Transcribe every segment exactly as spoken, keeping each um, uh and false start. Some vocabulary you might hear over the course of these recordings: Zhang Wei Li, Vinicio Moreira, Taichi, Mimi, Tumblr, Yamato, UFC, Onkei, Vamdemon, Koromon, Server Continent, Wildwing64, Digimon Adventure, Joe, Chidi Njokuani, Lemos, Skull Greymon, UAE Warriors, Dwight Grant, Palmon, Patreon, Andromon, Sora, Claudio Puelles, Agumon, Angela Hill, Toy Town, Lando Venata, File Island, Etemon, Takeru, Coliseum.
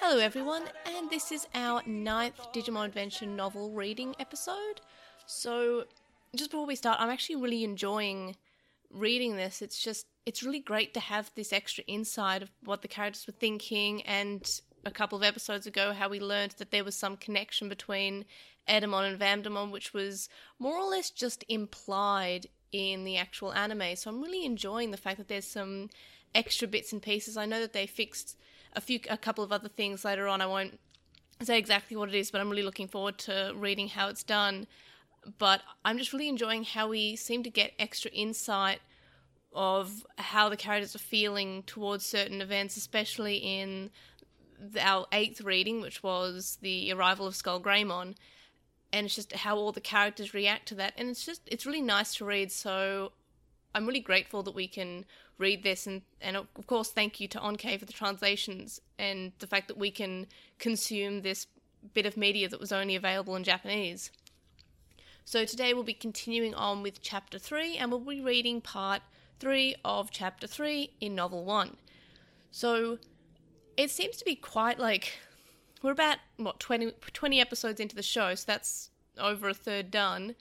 Hello everyone, and this is our ninth Digimon Adventure novel reading episode. So just before we start, I'm actually really enjoying reading this. It's just, it's really great to have this extra insight of what the characters were thinking, and a couple of episodes ago how we learned that there was some connection between Etemon and Vamdemon, which was more or less just implied in the actual anime. So I'm really enjoying the fact that there's some extra bits and pieces. I know that they fixed a few, a couple of other things later on. I won't say exactly what it is, but I'm really looking forward to reading how it's done. But I'm just really enjoying how we seem to get extra insight of how the characters are feeling towards certain events, especially in the, our eighth reading, which was the arrival of Skull Greymon, and it's just how all the characters react to that. And it's just, it's really nice to read, so I'm really grateful that we can read this. And, and of course, thank you to Onkei for the translations and the fact that we can consume this bit of media that was only available in Japanese. So today we'll be continuing on with Chapter three, and we'll be reading Part three of Chapter three in Novel one. So it seems to be quite like, we're about, what, twenty, twenty episodes into the show, so that's over a third done,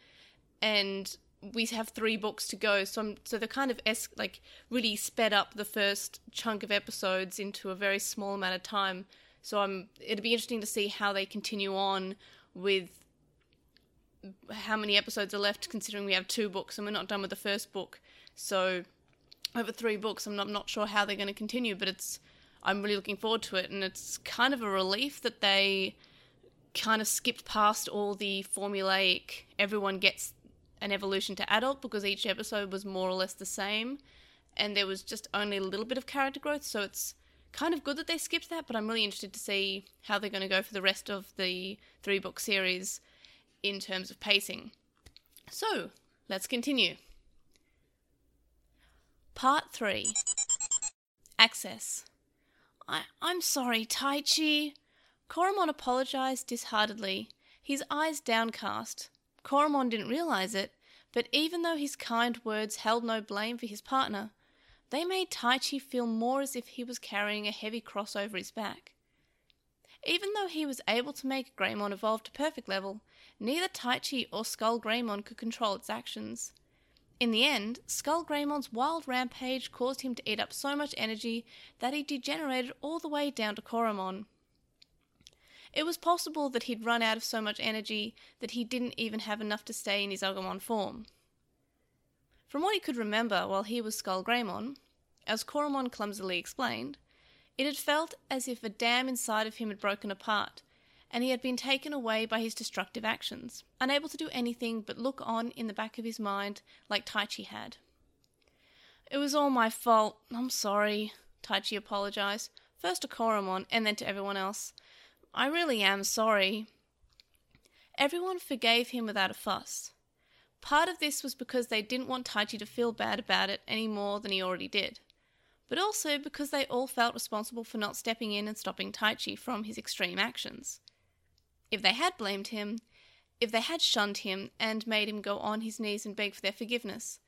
and we have three books to go, so I'm, so they're kind of es- like really sped up the first chunk of episodes into a very small amount of time, so I'm, it'll be interesting to see how they continue on with how many episodes are left, considering we have two books and we're not done with the first book. So over three books, I'm not, not sure how they're going to continue, but it's, I'm really looking forward to it. And it's kind of a relief that they kind of skipped past all the formulaic, everyone gets an evolution to adult, because each episode was more or less the same, and there was just only a little bit of character growth. So it's kind of good that they skipped that, but I'm really interested to see how they're going to go for the rest of the three book series in terms of pacing. So, let's continue. Part three. Access. I- I'm sorry, Taichi. Koromon apologised disheartedly, his eyes downcast. Koromon didn't realise it, but even though his kind words held no blame for his partner, they made Taichi feel more as if he was carrying a heavy cross over his back. Even though he was able to make Greymon evolve to perfect level, neither Taichi or Skull Greymon could control its actions. In the end, Skull Greymon's wild rampage caused him to eat up so much energy that he degenerated all the way down to Koromon. It was possible that he'd run out of so much energy that he didn't even have enough to stay in his Agumon form. From what he could remember while he was Skull Greymon, as Koromon clumsily explained, it had felt as if a dam inside of him had broken apart, and he had been taken away by his destructive actions, unable to do anything but look on in the back of his mind like Taichi had. It was all my fault, I'm sorry, Taichi apologised, first to Koromon and then to everyone else. I really am sorry. Everyone forgave him without a fuss. Part of this was because they didn't want Taichi to feel bad about it any more than he already did, but also because they all felt responsible for not stepping in and stopping Taichi from his extreme actions. If they had blamed him, if they had shunned him and made him go on his knees and beg for their forgiveness,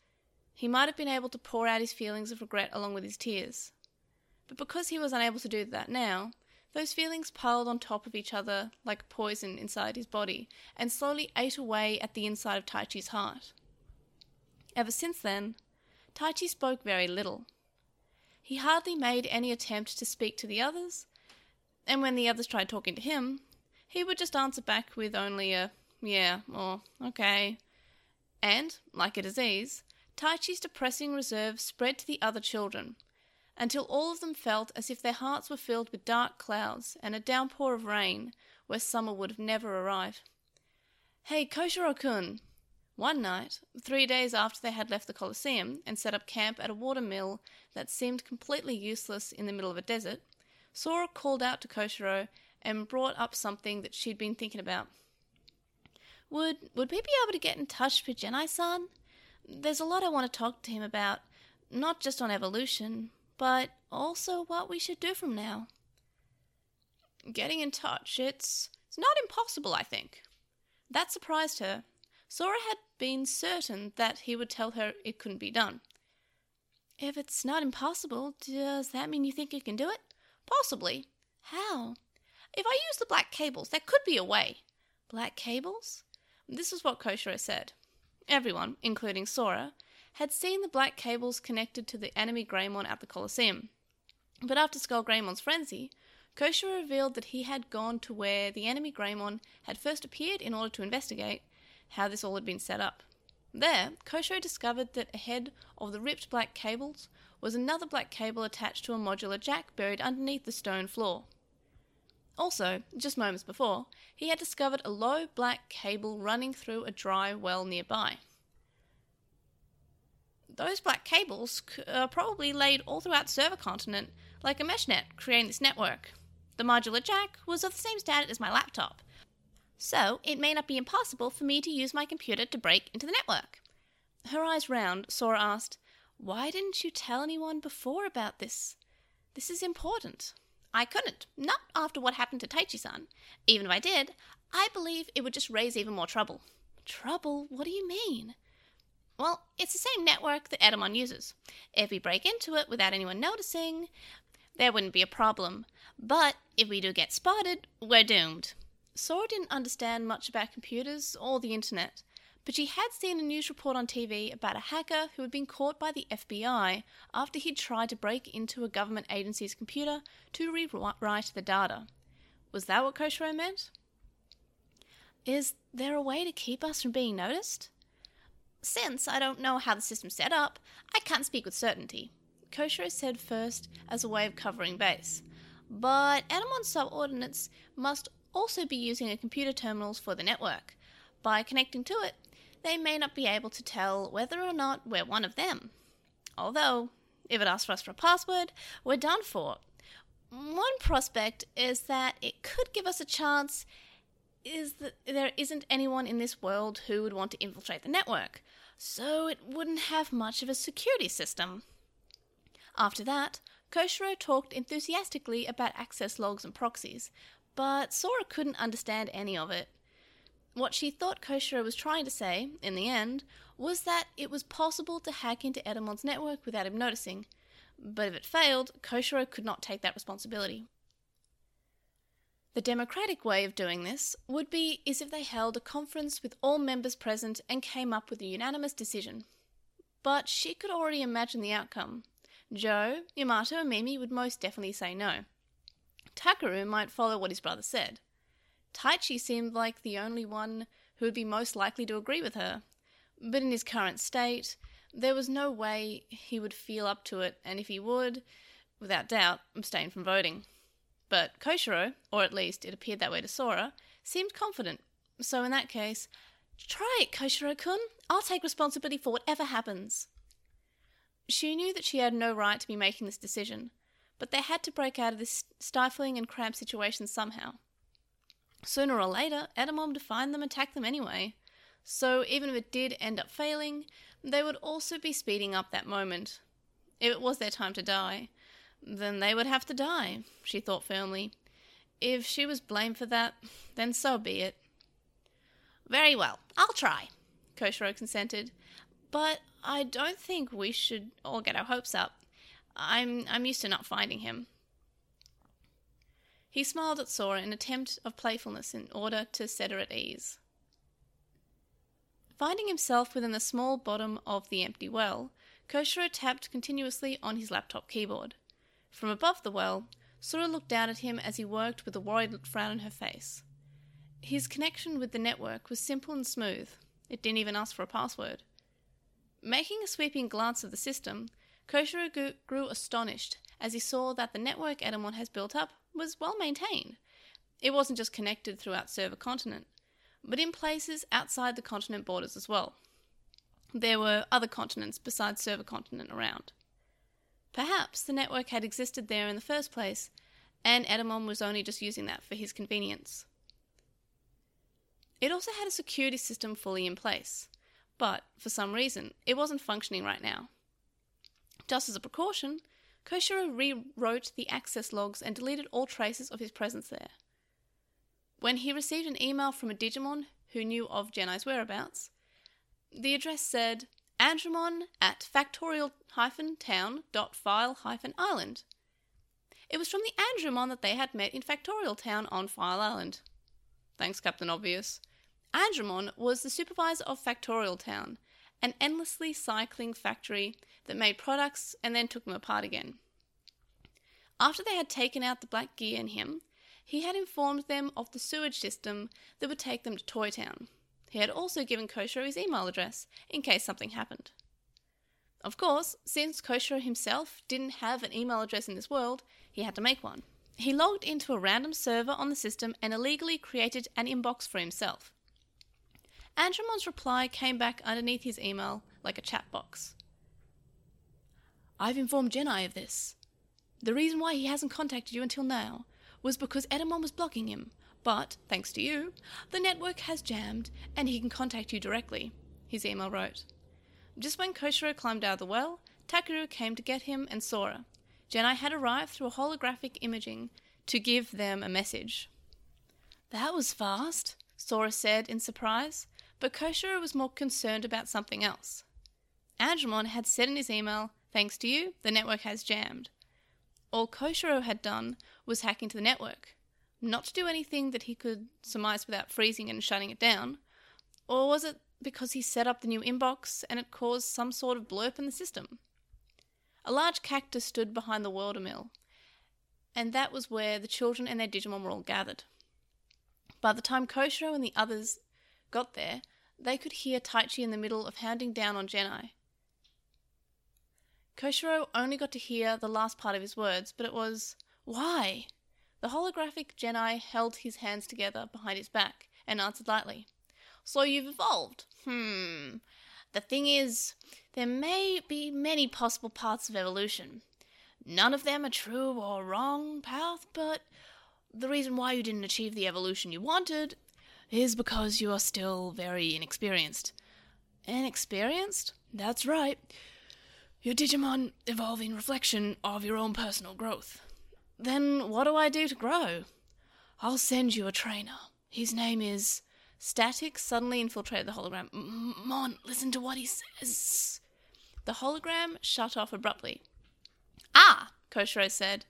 he might have been able to pour out his feelings of regret along with his tears. But because he was unable to do that now, those feelings piled on top of each other like poison inside his body, and slowly ate away at the inside of Taichi's heart. Ever since then, Taichi spoke very little. He hardly made any attempt to speak to the others, and when the others tried talking to him, he would just answer back with only a, yeah, or, okay. And, like a disease, Taichi's depressing reserve spread to the other children, until all of them felt as if their hearts were filled with dark clouds and a downpour of rain where summer would have never arrived. Hey, Koshiro-kun! One night, three days after they had left the Coliseum and set up camp at a water mill that seemed completely useless in the middle of a desert, Sora called out to Koshiro and brought up something that she'd been thinking about. Would would we be able to get in touch with Gennai-san? There's a lot I want to talk to him about, not just on evolution, but also what we should do from now. getting in touch. It's, it's not impossible, I think. That surprised her. Sora had been certain that he would tell her it couldn't be done. If it's not impossible, does that mean you think you can do it? Possibly. How? If I use the black cables, there could be a way. Black cables? This is what Koshiro said. Everyone, including Sora, had seen the black cables connected to the enemy Greymon at the Coliseum. But after Skull Greymon's frenzy, Koshiro revealed that he had gone to where the enemy Greymon had first appeared in order to investigate how this all had been set up. There, Koshiro discovered that ahead of the ripped black cables was another black cable attached to a modular jack buried underneath the stone floor. Also, just moments before, he had discovered a low black cable running through a dry well nearby. Those black cables are probably laid all throughout Server Continent like a mesh net, creating this network. The modular jack was of the same standard as my laptop, so it may not be impossible for me to use my computer to break into the network. Her eyes round, Sora asked, "Why didn't you tell anyone before about this? This is important." I couldn't, not after what happened to Taichi-san. Even if I did, I believe it would just raise even more trouble. Trouble? What do you mean? Well, it's the same network that Etemon uses. If we break into it without anyone noticing, there wouldn't be a problem. But if we do get spotted, we're doomed. Sora didn't understand much about computers or the internet, but she had seen a news report on T V about a hacker who had been caught by the F B I after he'd tried to break into a government agency's computer to rewrite the data. Was that what Koshiro meant? Is there a way to keep us from being noticed? Since I don't know how the system's set up, I can't speak with certainty, Koshiro said first as a way of covering base. But Anamon's subordinates must also be using a computer terminals for the network. By connecting to it, they may not be able to tell whether or not we're one of them. Although, if it asks for us for a password, we're done for. One prospect is that it could give us a chance is that there isn't anyone in this world who would want to infiltrate the network, so it wouldn't have much of a security system. After that, Koshiro talked enthusiastically about access logs and proxies, but Sora couldn't understand any of it. What she thought Koshiro was trying to say, in the end, was that it was possible to hack into Etemon's network without him noticing, but if it failed, Koshiro could not take that responsibility. The democratic way of doing this would be is if they held a conference with all members present and came up with a unanimous decision. But she could already imagine the outcome. Joe, Yamato and Mimi would most definitely say no. Takeru might follow what his brother said. Taichi seemed like the only one who would be most likely to agree with her, but in his current state, there was no way he would feel up to it, and if he would, without doubt, abstain from voting. But Koshiro, or at least it appeared that way to Sora, seemed confident, so in that case, try it, Koshiro-kun, I'll take responsibility for whatever happens. She knew that she had no right to be making this decision, but they had to break out of this stifling and cramped situation somehow. Sooner or later, Etemon would find them and attack them anyway, so even if it did end up failing, they would also be speeding up that moment. If it was their time to die, then they would have to die, she thought firmly. If she was blamed for that, then so be it. Very well, I'll try, Koshiro consented, but I don't think we should all get our hopes up. I'm, I'm used to not finding him. He smiled at Sora in an attempt of playfulness in order to set her at ease. Finding himself within the small bottom of the empty well, Koshiro tapped continuously on his laptop keyboard. From above the well, Sora looked down at him as he worked with a worried frown on her face. His connection with the network was simple and smooth. It didn't even ask for a password. Making a sweeping glance of the system, Koshiro grew astonished as he saw that the network Etemon has built up was well maintained. It wasn't just connected throughout Server Continent, but in places outside the continent borders as well. There were other continents besides Server Continent around. Perhaps the network had existed there in the first place, and Etemon was only just using that for his convenience. It also had a security system fully in place, but for some reason it wasn't functioning right now. Just as a precaution, Koshiro rewrote the access logs and deleted all traces of his presence there. When he received an email from a Digimon who knew of Gennai's whereabouts, the address said Andromon at factorial town dot file island. It was from the Andromon that they had met in Factorial Town on File Island. Thanks, Captain Obvious. Andromon was the supervisor of Factorial Town, an endlessly cycling factory that made products and then took them apart again. After they had taken out the black gear in him, he had informed them of the sewage system that would take them to Toy Town. He had also given Koshiro his email address in case something happened. Of course, since Koshiro himself didn't have an email address in this world, he had to make one. He logged into a random server on the system and illegally created an inbox for himself. Andromon's reply came back underneath his email like a chat box. I've informed Gennai of this. The reason why he hasn't contacted you until now was because Etemon was blocking him, but, thanks to you, the network has jammed and he can contact you directly, his email wrote. Just when Koshiro climbed out of the well, Takeru came to get him and Sora. Gennai had arrived through a holographic imaging to give them a message. That was fast, Sora said in surprise, but Koshiro was more concerned about something else. Andromon had said in his email, thanks to you, the network has jammed. All Koshiro had done was hack into the network, not to do anything that he could surmise without freezing and shutting it down. Or was it because he set up the new inbox and it caused some sort of blurp in the system? A large cactus stood behind the welder mill, and that was where the children and their Digimon were all gathered. By the time Koshiro and the others got there, they could hear Taichi in the middle of hounding down on Gennai. Koshiro only got to hear the last part of his words, but it was, why? The holographic Gennai held his hands together behind his back and answered lightly, so you've evolved. Hmm. The thing is, there may be many possible paths of evolution. None of them a true or wrong path, but the reason why you didn't achieve the evolution you wanted is because you are still very inexperienced. Inexperienced? That's right. Your Digimon evolve in reflection of your own personal growth. Then what do I do to grow? I'll send you a trainer. His name is... Static suddenly infiltrated the hologram. Mon, listen to what he says. The hologram shut off abruptly. Ah, Koshiro said.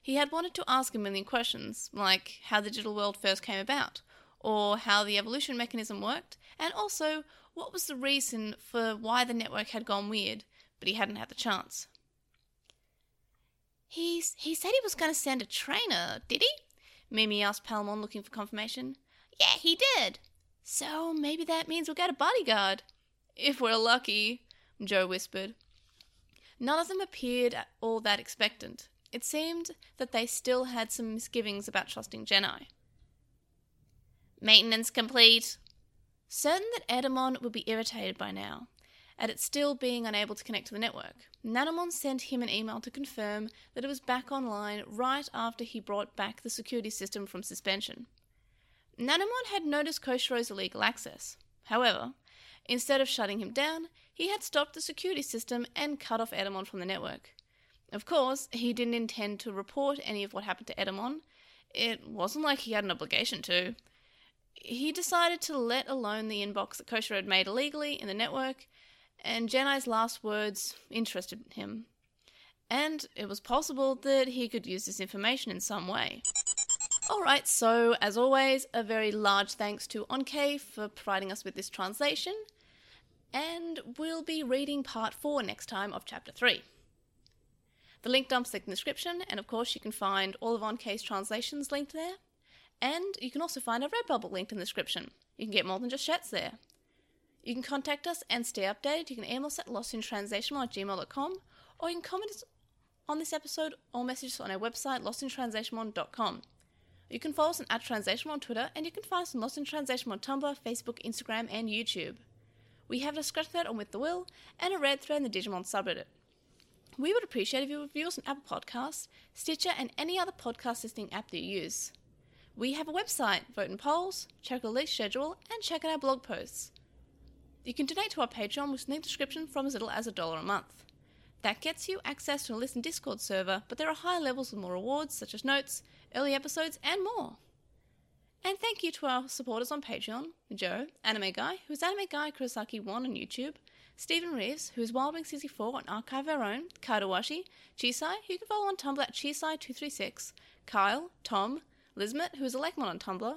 He had wanted to ask a million questions, like how the digital world first came about, or how the evolution mechanism worked, and also what was the reason for why the network had gone weird, but he hadn't had the chance. He, he said he was going to send a trainer, did he? Mimi asked Palmon, looking for confirmation. Yeah, he did. So maybe that means we'll get a bodyguard. If we're lucky, Joe whispered. None of them appeared all that expectant. It seemed that they still had some misgivings about trusting Gennai. Maintenance complete. Certain that Etemon would be irritated by now at it still being unable to connect to the network, Nanamon sent him an email to confirm that it was back online right after he brought back the security system from suspension. Nanamon had noticed Koshiro's illegal access. However, instead of shutting him down, he had stopped the security system and cut off Etemon from the network. Of course, he didn't intend to report any of what happened to Etemon. It wasn't like he had an obligation to. He decided to let alone the inbox that Koshiro had made illegally in the network, and Gennai's last words interested him. And it was possible that he could use this information in some way. Alright, so as always, a very large thanks to Onkei for providing us with this translation, and we'll be reading part four next time of chapter three. The link dump's in the description, and of course you can find all of Onkei's translations linked there, and you can also find our RedBubble linked in the description. You can get more than just shirts there. You can contact us and stay updated. You can email us at lost in translational at gmail dot com, or you can comment on this episode or message us on our website lost in translational dot com. You can follow us on at Translational on Twitter, and you can find us on Lost in Translational on Tumblr, Facebook, Instagram, and YouTube. We have a scratch thread on With the Will, and a red thread in the Digimon subreddit. We would appreciate if you would review us on Apple Podcasts, Stitcher, and any other podcast listening app that you use. We have a website, vote in polls, check our release schedule, and check out our blog posts. You can donate to our Patreon, which is in the description, from as little as a dollar a month. That gets you access to a Listen Discord server, but there are higher levels with more rewards, such as notes, early episodes, and more. And thank you to our supporters on Patreon, Joe, Anime Guy, who is AnimeGuyKurosaki one on YouTube, Stephen Reeves, who is Wildwing sixty-four on Archive Our Own, Kardawashi, Chisai, who you can follow on Tumblr at Chisai two three six, Kyle, Tom, Lizmet, who is Elecmon on Tumblr,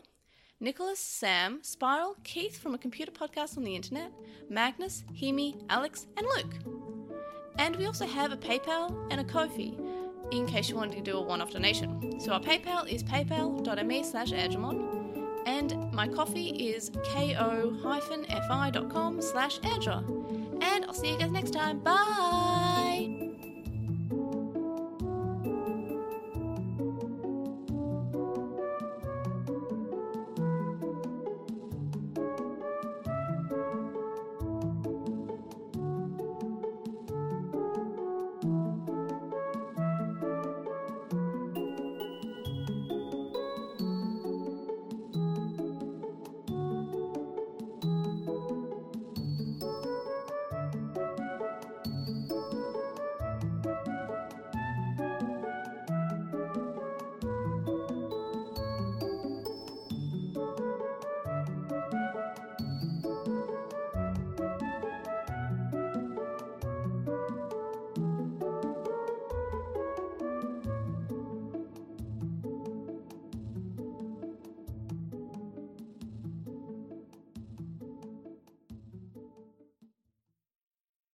Nicholas, Sam, Spiral, Keith from A Computer Podcast on the Internet, Magnus, Hemi, Alex, and Luke. And we also have a PayPal and a Ko-fi, in case you wanted to do a one-off donation. So our PayPal is paypal.me slash Agumon, and my Ko-fi is ko-fi.com slash Agumon. And I'll see you guys next time. Bye!